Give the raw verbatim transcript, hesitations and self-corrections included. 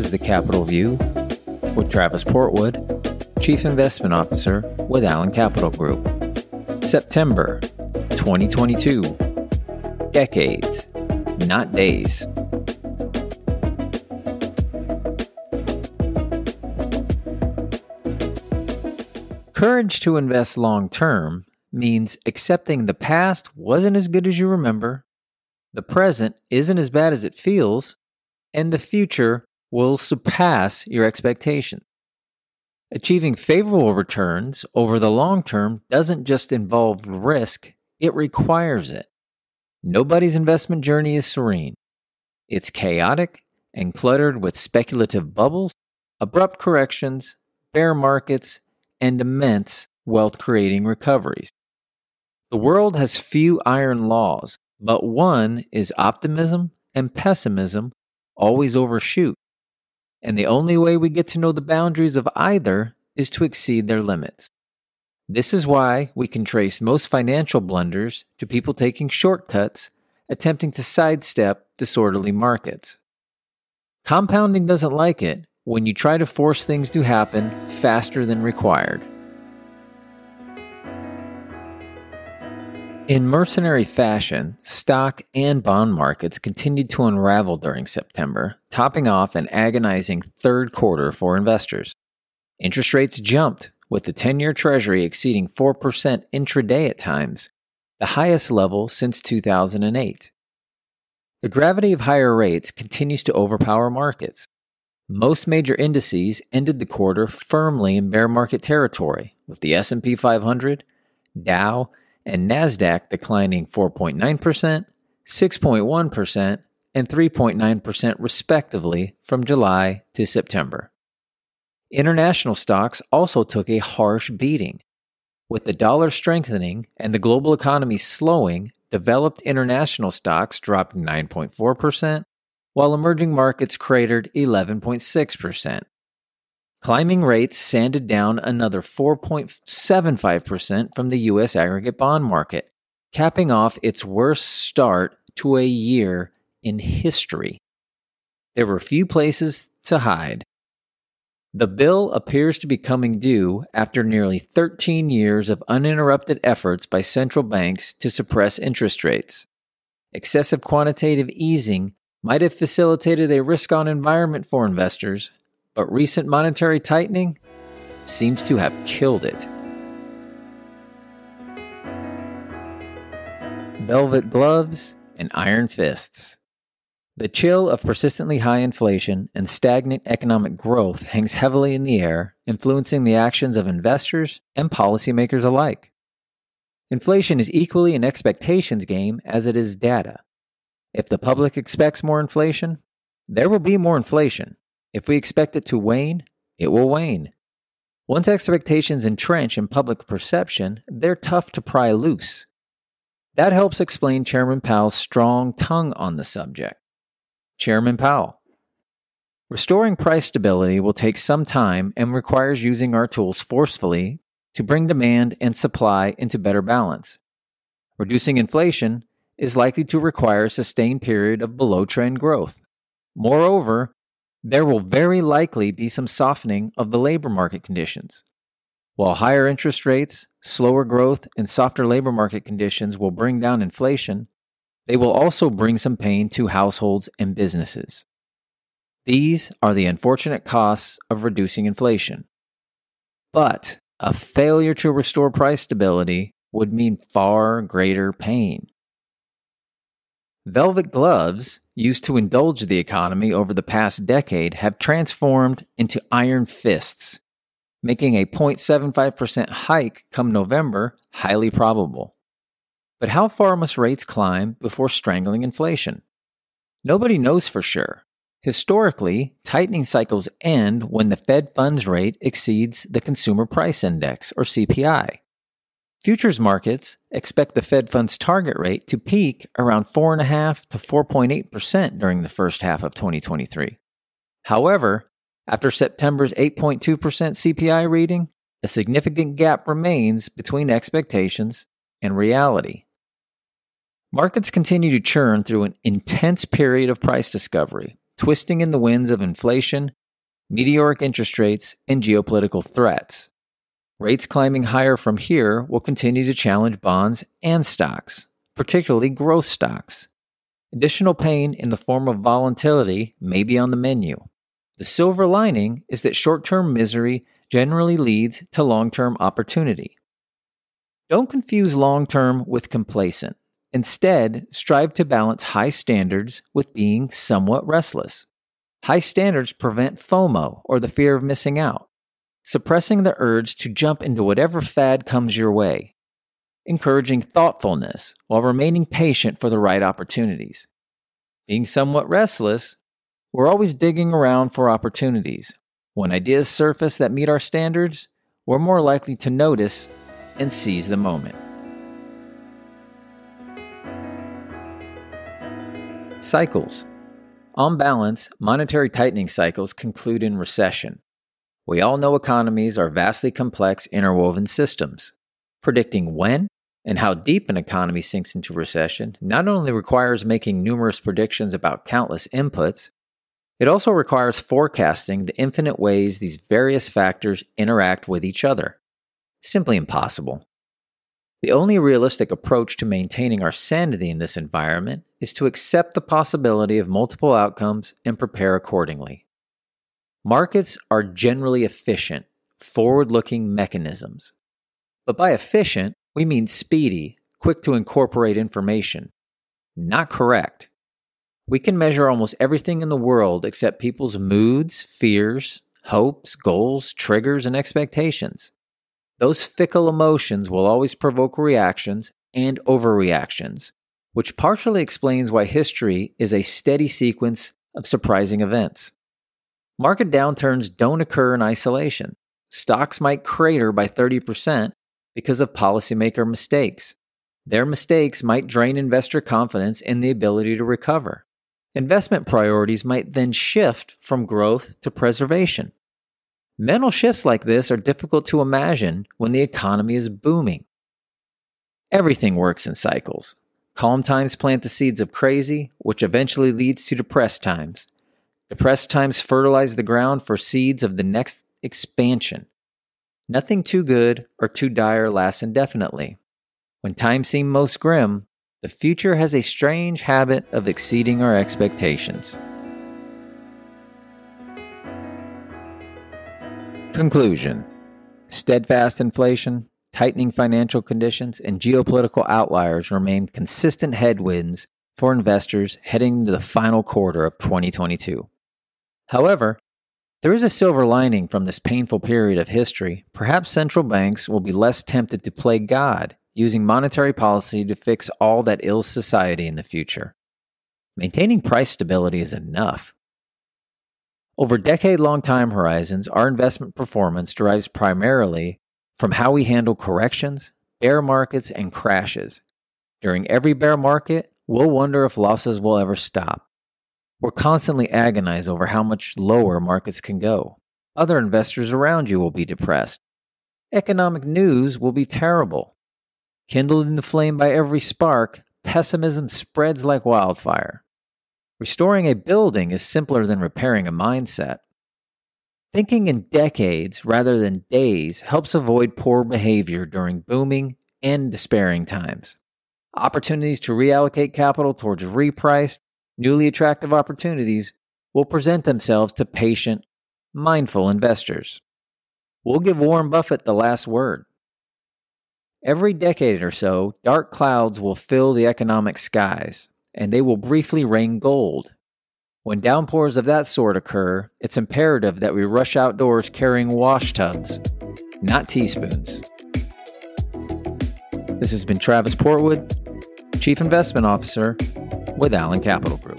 is The Capital View with Travis Portwood, Chief Investment Officer with Allen Capital Group. September twenty twenty-two. Decades, not days. Courage to invest long-term means accepting the past wasn't as good as you remember, the present isn't as bad as it feels, and the future will surpass your expectations. Achieving favorable returns over the long term doesn't just involve risk, it requires it. Nobody's investment journey is serene. It's chaotic and cluttered with speculative bubbles, abrupt corrections, bear markets, and immense wealth-creating recoveries. The world has few iron laws, but one is optimism and pessimism always overshoot, and the only way we get to know the boundaries of either is to exceed their limits. This is why we can trace most financial blunders to people taking shortcuts, attempting to sidestep disorderly markets. Compounding doesn't like it when you try to force things to happen faster than required. In mercenary fashion, stock and bond markets continued to unravel during September, topping off an agonizing third quarter for investors. Interest rates jumped, with the ten-year Treasury exceeding four percent intraday at times, the highest level since two thousand eight. The gravity of higher rates continues to overpower markets. Most major indices ended the quarter firmly in bear market territory, with the S and P five hundred, Dow, and NASDAQ declining four point nine percent, six point one percent, and three point nine percent respectively from July to September. International stocks also took a harsh beating. With the dollar strengthening and the global economy slowing, developed international stocks dropped nine point four percent, while emerging markets cratered eleven point six percent. Climbing rates sanded down another four point seven five percent from the U S aggregate bond market, capping off its worst start to a year in history. There were few places to hide. The bill appears to be coming due after nearly thirteen years of uninterrupted efforts by central banks to suppress interest rates. Excessive quantitative easing might have facilitated a risk-on environment for investors, but recent monetary tightening seems to have killed it. Velvet gloves and iron fists. The chill of persistently high inflation and stagnant economic growth hangs heavily in the air, influencing the actions of investors and policymakers alike. Inflation is equally an expectations game as it is data. If the public expects more inflation, there will be more inflation. If we expect it to wane, it will wane. Once expectations entrench in public perception, they're tough to pry loose. That helps explain Chairman Powell's strong tongue on the subject. Chairman Powell: restoring price stability will take some time and requires using our tools forcefully to bring demand and supply into better balance. Reducing inflation is likely to require a sustained period of below-trend growth. Moreover, there will very likely be some softening of the labor market conditions. While higher interest rates, slower growth, and softer labor market conditions will bring down inflation, they will also bring some pain to households and businesses. These are the unfortunate costs of reducing inflation. But a failure to restore price stability would mean far greater pain. Velvet gloves used to indulge the economy over the past decade have transformed into iron fists, making a zero point seven five percent hike come November highly probable. But how far must rates climb before strangling inflation? Nobody knows for sure. Historically, tightening cycles end when the Fed funds rate exceeds the Consumer Price Index, or C P I. Futures markets expect the Fed funds target rate to peak around four point five to four point eight percent during the first half of twenty twenty-three. However, after September's eight point two percent C P I reading, a significant gap remains between expectations and reality. Markets continue to churn through an intense period of price discovery, twisting in the winds of inflation, meteoric interest rates, and geopolitical threats. Rates climbing higher from here will continue to challenge bonds and stocks, particularly growth stocks. Additional pain in the form of volatility may be on the menu. The silver lining is that short-term misery generally leads to long-term opportunity. Don't confuse long-term with complacent. Instead, strive to balance high standards with being somewhat restless. High standards prevent FOMO, or the fear of missing out, suppressing the urge to jump into whatever fad comes your way, encouraging thoughtfulness while remaining patient for the right opportunities. Being somewhat restless, we're always digging around for opportunities. When ideas surface that meet our standards, we're more likely to notice and seize the moment. Cycles. On balance, monetary tightening cycles conclude in recession. We all know economies are vastly complex, interwoven systems. Predicting when and how deep an economy sinks into recession not only requires making numerous predictions about countless inputs, it also requires forecasting the infinite ways these various factors interact with each other. Simply impossible. The only realistic approach to maintaining our sanity in this environment is to accept the possibility of multiple outcomes and prepare accordingly. Markets are generally efficient, forward-looking mechanisms. But by efficient, we mean speedy, quick to incorporate information. Not correct. We can measure almost everything in the world except people's moods, fears, hopes, goals, triggers, and expectations. Those fickle emotions will always provoke reactions and overreactions, which partially explains why history is a steady sequence of surprising events. Market downturns don't occur in isolation. Stocks might crater by thirty percent because of policymaker mistakes. Their mistakes might drain investor confidence in the ability to recover. Investment priorities might then shift from growth to preservation. Mental shifts like this are difficult to imagine when the economy is booming. Everything works in cycles. Calm times plant the seeds of crazy, which eventually leads to depressed times. Depressed times fertilize the ground for seeds of the next expansion. Nothing too good or too dire lasts indefinitely. When times seem most grim, the future has a strange habit of exceeding our expectations. Conclusion. Steadfast inflation, tightening financial conditions, and geopolitical outliers remain consistent headwinds for investors heading into the final quarter of twenty twenty-two. However, there is a silver lining from this painful period of history. Perhaps central banks will be less tempted to play God, using monetary policy to fix all that ills society in the future. Maintaining price stability is enough. Over decade-long time horizons, our investment performance derives primarily from how we handle corrections, bear markets, and crashes. During every bear market, we'll wonder if losses will ever stop. We'll constantly agonize over how much lower markets can go. Other investors around you will be depressed. Economic news will be terrible. Kindled into flame by every spark, pessimism spreads like wildfire. Restoring a building is simpler than repairing a mindset. Thinking in decades rather than days helps avoid poor behavior during booming and despairing times. Opportunities to reallocate capital towards repriced, newly attractive opportunities will present themselves to patient, mindful investors. We'll give Warren Buffett the last word. Every decade or so, dark clouds will fill the economic skies, and they will briefly rain gold. When downpours of that sort occur, it's imperative that we rush outdoors carrying wash tubs, not teaspoons. This has been Travis Portwood, Chief Investment Officer with Allen Capital Group.